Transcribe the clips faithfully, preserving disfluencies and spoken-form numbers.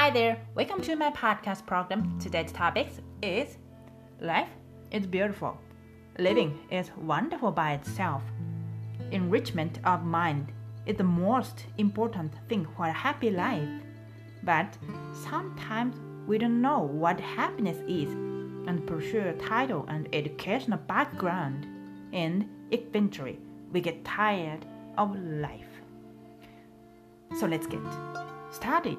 Hi there, welcome to my podcast program. Today's topic is Life is beautiful. Living is wonderful by itself. Enrichment of mind is the most important thing for a happy life. But sometimes we don't know what happiness is and pursue a title and educational background. And eventually, we get tired of life. So let's get started.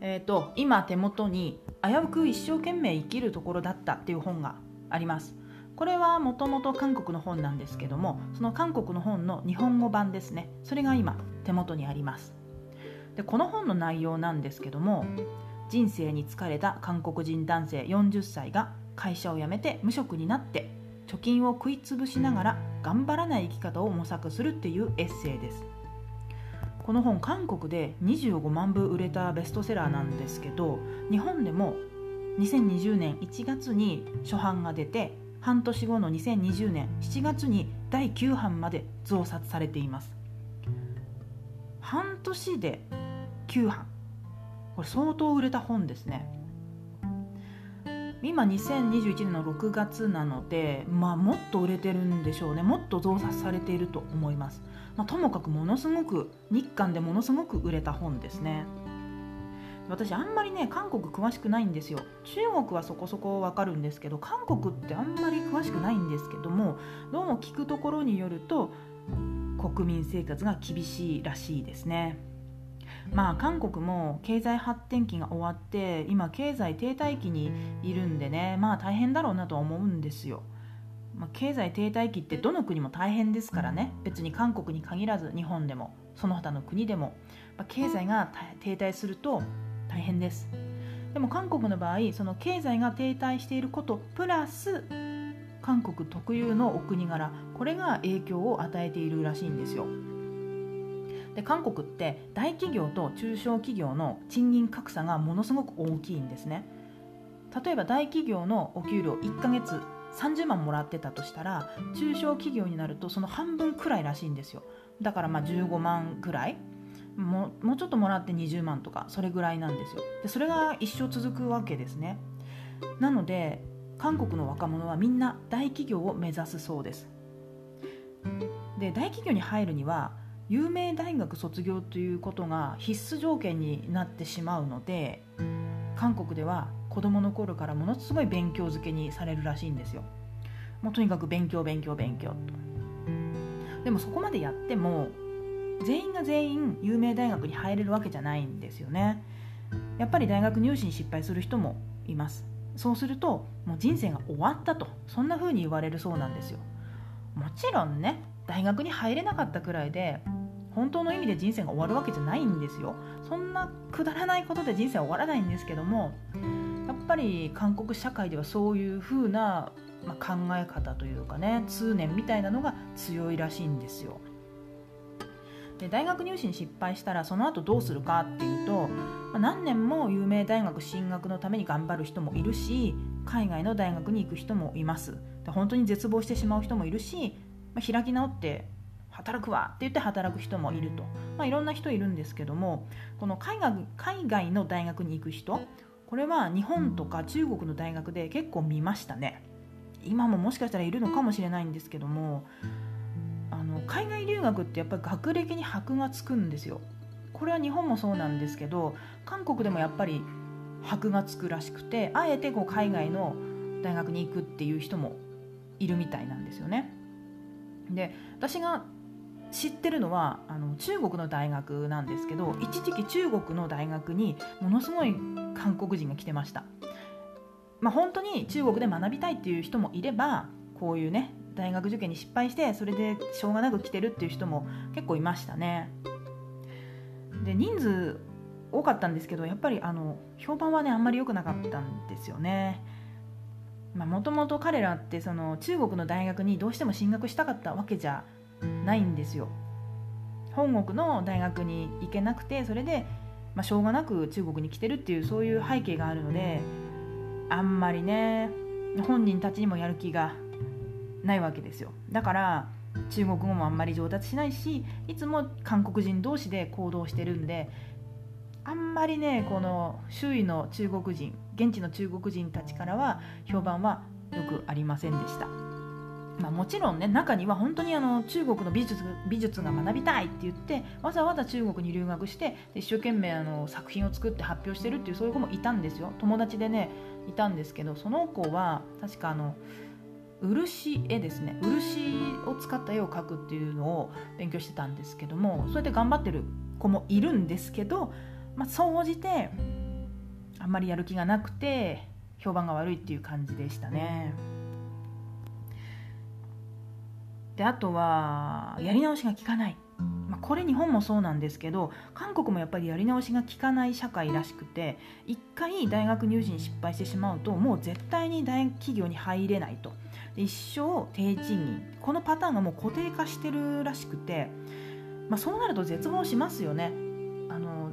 えーと、今手元に危うく一生懸命生きるところだったっていう本があります。これはもともと韓国の本なんですけども、その韓国の本の日本語版ですね。それが今手元にあります。で、この本の内容なんですけども、人生に疲れた韓国人男性よんじゅっさいが会社を辞めて無職になって貯金を食いつぶしながら頑張らない生き方を模索するっていうエッセイです。この本、韓国でにじゅうごまんぶ売れたベストセラーなんですけど、日本でもにせんにじゅうねんいちがつに初版が出て、半年後のにせんにじゅうねんしちがつにだいきゅうはんまで増刷されています。半年できゅうはん、これ相当売れた本ですね。今にせんにじゅういちねんのろくがつなので、まあ、もっと売れてるんでしょうね。もっと増刷されていると思います。まあ、ともかくものすごく日韓でものすごく売れた本ですね。私あんまりね、韓国詳しくないんですよ。中国はそこそこわかるんですけど、韓国ってあんまり詳しくないんですけども、どうも聞くところによると国民生活が厳しいらしいですね。まあ、韓国も経済発展期が終わって今経済停滞期にいるんでね、まあ大変だろうなとは思うんですよ。まあ、経済停滞期ってどの国も大変ですからね。別に韓国に限らず日本でもその他の国でも、まあ、経済が停滞すると大変です。でも韓国の場合、その経済が停滞していることプラス韓国特有のお国柄、これが影響を与えているらしいんですよ。で、韓国って大企業と中小企業の賃金格差がものすごく大きいんですね。例えば大企業のお給料いっかげつさんじゅうまんもらってたとしたら、中小企業になるとその半分くらいらしいんですよ。だからまあじゅうごまんくらい、もう、もうちょっともらってにじゅうまんとか、それぐらいなんですよ。で、それが一生続くわけですね。なので韓国の若者はみんな大企業を目指すそうです。で、大企業に入るには有名大学卒業ということが必須条件になってしまうので、韓国では子どもの頃からものすごい勉強漬けにされるらしいんですよ。もうとにかく勉強勉強勉強と。でもそこまでやっても全員が全員有名大学に入れるわけじゃないんですよね。やっぱり大学入試に失敗する人もいます。そうするともう人生が終わったと、そんな風に言われるそうなんですよ。もちろんね、大学に入れなかったくらいで本当の意味で人生が終わるわけじゃないんですよ。そんなくだらないことで人生は終わらないんですけども、やっぱり韓国社会ではそういう風な考え方というかね、通念みたいなのが強いらしいんですよ。で、大学入試に失敗したらその後どうするかっていうと、何年も有名大学進学のために頑張る人もいるし、海外の大学に行く人もいます。で、本当に絶望してしまう人もいるし、まあ、開き直って働くわって言って働く人もいると、まあ、いろんな人いるんですけども、この海外、海外の大学に行く人、これは日本とか中国の大学で結構見ましたね。今ももしかしたらいるのかもしれないんですけども、あの海外留学ってやっぱり学歴に箔がつくんですよ。これは日本もそうなんですけど、韓国でもやっぱり箔がつくらしくて、あえてこう海外の大学に行くっていう人もいるみたいなんですよね。で、私が知ってるのはあの中国の大学なんですけど、一時期中国の大学にものすごい韓国人が来てました。まあ、本当に中国で学びたいっていう人もいれば、こういうね大学受験に失敗してそれでしょうがなく来てるっていう人も結構いましたね。で、人数多かったんですけど、やっぱりあの評判はねあんまり良くなかったんですよね。もともと彼らってその中国の大学にどうしても進学したかったわけじゃないんですよ。本国の大学に行けなくて、それで、まあ、しょうがなく中国に来てるっていう、そういう背景があるので、あんまりね本人たちにもやる気がないわけですよ。だから中国語もあんまり上達しないし、いつも韓国人同士で行動してるんで、あんまりねこの周囲の中国人、現地の中国人たちからは評判はよくありませんでした。まあ、もちろんね中には本当にあの中国の美術、美術が学びたいって言ってわざわざ中国に留学して一生懸命あの作品を作って発表してるっていうそういう子もいたんですよ。友達でねいたんですけど、その子は確かあの漆絵ですね、漆を使った絵を描くっていうのを勉強してたんですけども、そうやって頑張ってる子もいるんですけど、まあ、総じてあんまりやる気がなくて評判が悪いっていう感じでしたね。であとはやり直しが効かない、まあ、これ日本もそうなんですけど韓国もやっぱりやり直しが効かない社会らしくて、一回大学入試に失敗してしまうともう絶対に大企業に入れないと、で一生低賃金、このパターンがもう固定化してるらしくて、まあ、そうなると絶望しますよね。あの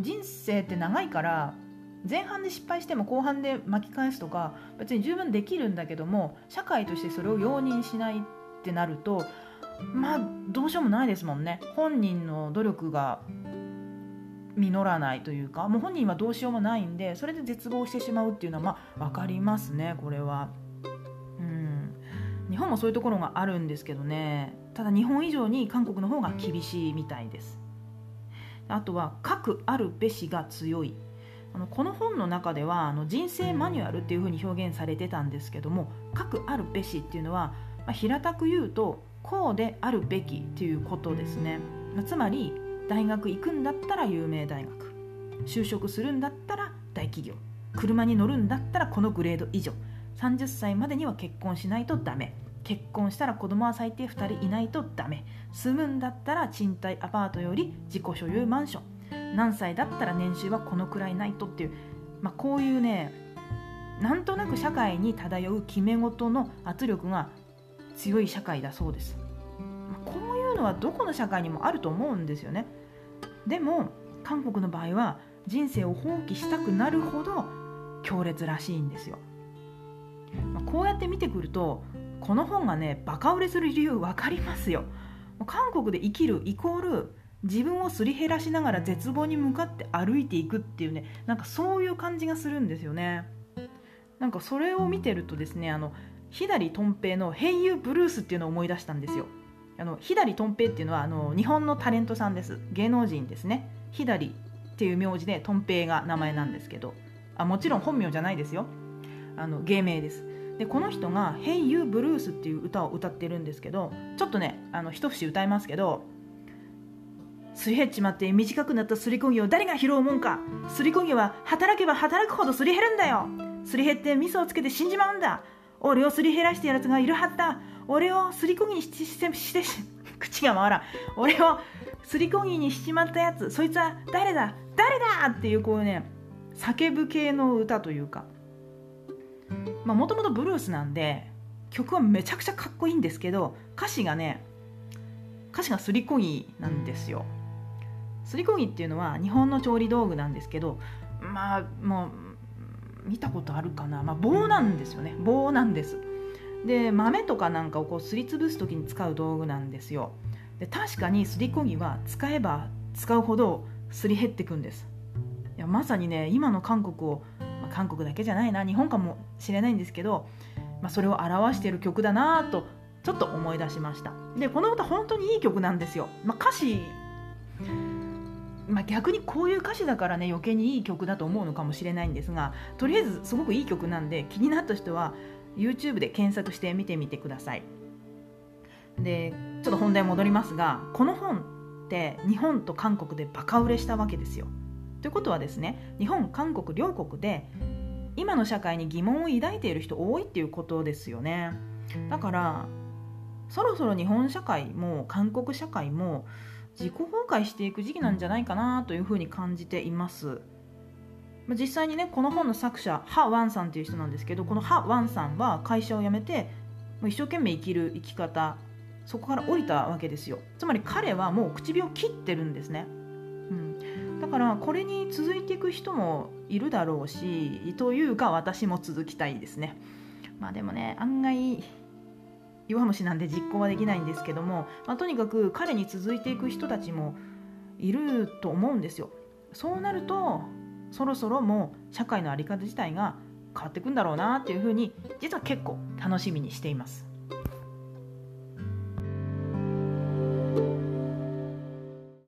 人生って長いから前半で失敗しても後半で巻き返すとか別に十分できるんだけども、社会としてそれを容認しないってなるとまあどうしようもないですもんね。本人の努力が実らないというか、もう本人はどうしようもないんで、それで絶望してしまうっていうのはまあ分かりますね。これはうん日本もそういうところがあるんですけどね、ただ日本以上に韓国の方が厳しいみたいです。あとは核あるべしが強い、あのこの本の中ではあの人生マニュアルっていう風に表現されてたんですけども、核あるべしっていうのは、まあ、平たく言うとこうであるべきっていうことですね。つまり大学行くんだったら有名大学、就職するんだったら大企業、車に乗るんだったらこのグレード以上、さんじゅっさいまでには結婚しないとダメ、結婚したら子供は最低ふたりいないとダメ、住むんだったら賃貸アパートより自己所有マンション、何歳だったら年収はこのくらいないとっていう、まあ、こういうねなんとなく社会に漂う決め事の圧力が強い社会だそうです。まあ、こういうのはどこの社会にもあると思うんですよね。でも韓国の場合は人生を放棄したくなるほど強烈らしいんですよ。まあ、こうやって見てくるとこの本がねバカ売れする理由分かりますよ。韓国で生きるイコール自分をすり減らしながら絶望に向かって歩いていくっていうね、なんかそういう感じがするんですよね。なんかそれを見てるとですね、あの左とん平のヘイユーブルースっていうのを思い出したんですよ。あの左とん平っていうのはあの日本のタレントさんです。芸能人ですね。左っていう名字でとん平が名前なんですけど、あもちろん本名じゃないですよ、あの芸名です。でこの人が Hey You Blues っていう歌を歌ってるんですけど、ちょっとねあの一節歌いますけど、すり減っちまって短くなったすりこぎを誰が拾うもんか、すりこぎは働けば働くほどすり減るんだよ、すり減って味噌をつけて死んじまうんだ、俺をすり減らしてやる奴がいるはずだ、俺をすりこぎにしてして口が回らん、俺をすりこぎにしちまったやつ、そいつは誰だ誰だっていうこういうね叫ぶ系の歌というか、もともとブルースなんで曲はめちゃくちゃかっこいいんですけど、歌詞がね歌詞がすりこぎなんですよ。すりこぎっていうのは日本の調理道具なんですけど、まあもう見たことあるかな、まあ、棒なんですよね。棒なんです。で豆とかなんかをこうすりつぶす時に使う道具なんですよ。で確かにすりこぎは使えば使うほどすり減っていくんです。いやまさにね今の韓国を、韓国だけじゃないな、日本かもしれないんですけど、まあ、それを表している曲だなとちょっと思い出しました。でこの歌本当にいい曲なんですよ。まあ、歌詞、まあ、逆にこういう歌詞だからね余計にいい曲だと思うのかもしれないんですが、とりあえずすごくいい曲なんで気になった人は YouTube で検索して見てみてください。でちょっと本題戻りますが、この本って日本と韓国でバカ売れしたわけですよ。ということはですね、日本韓国両国で今の社会に疑問を抱いている人多いっていうことですよね。だからそろそろ日本社会も韓国社会も自己崩壊していく時期なんじゃないかなというふうに感じています。実際にねこの本の作者ハ・ワンさんっていう人なんですけど、このハ・ワンさんは会社を辞めて一生懸命生きる生き方、そこから降りたわけですよ。つまり彼はもう唇を切ってるんですね。だからこれに続いていく人もいるだろうし、というか私も続きたいですね。まあでもね案外弱虫なんで実行はできないんですけども、まあ、とにかく彼に続いていく人たちもいると思うんですよ。そうなるとそろそろもう社会の在り方自体が変わっていくんだろうなっていうふうに実は結構楽しみにしています。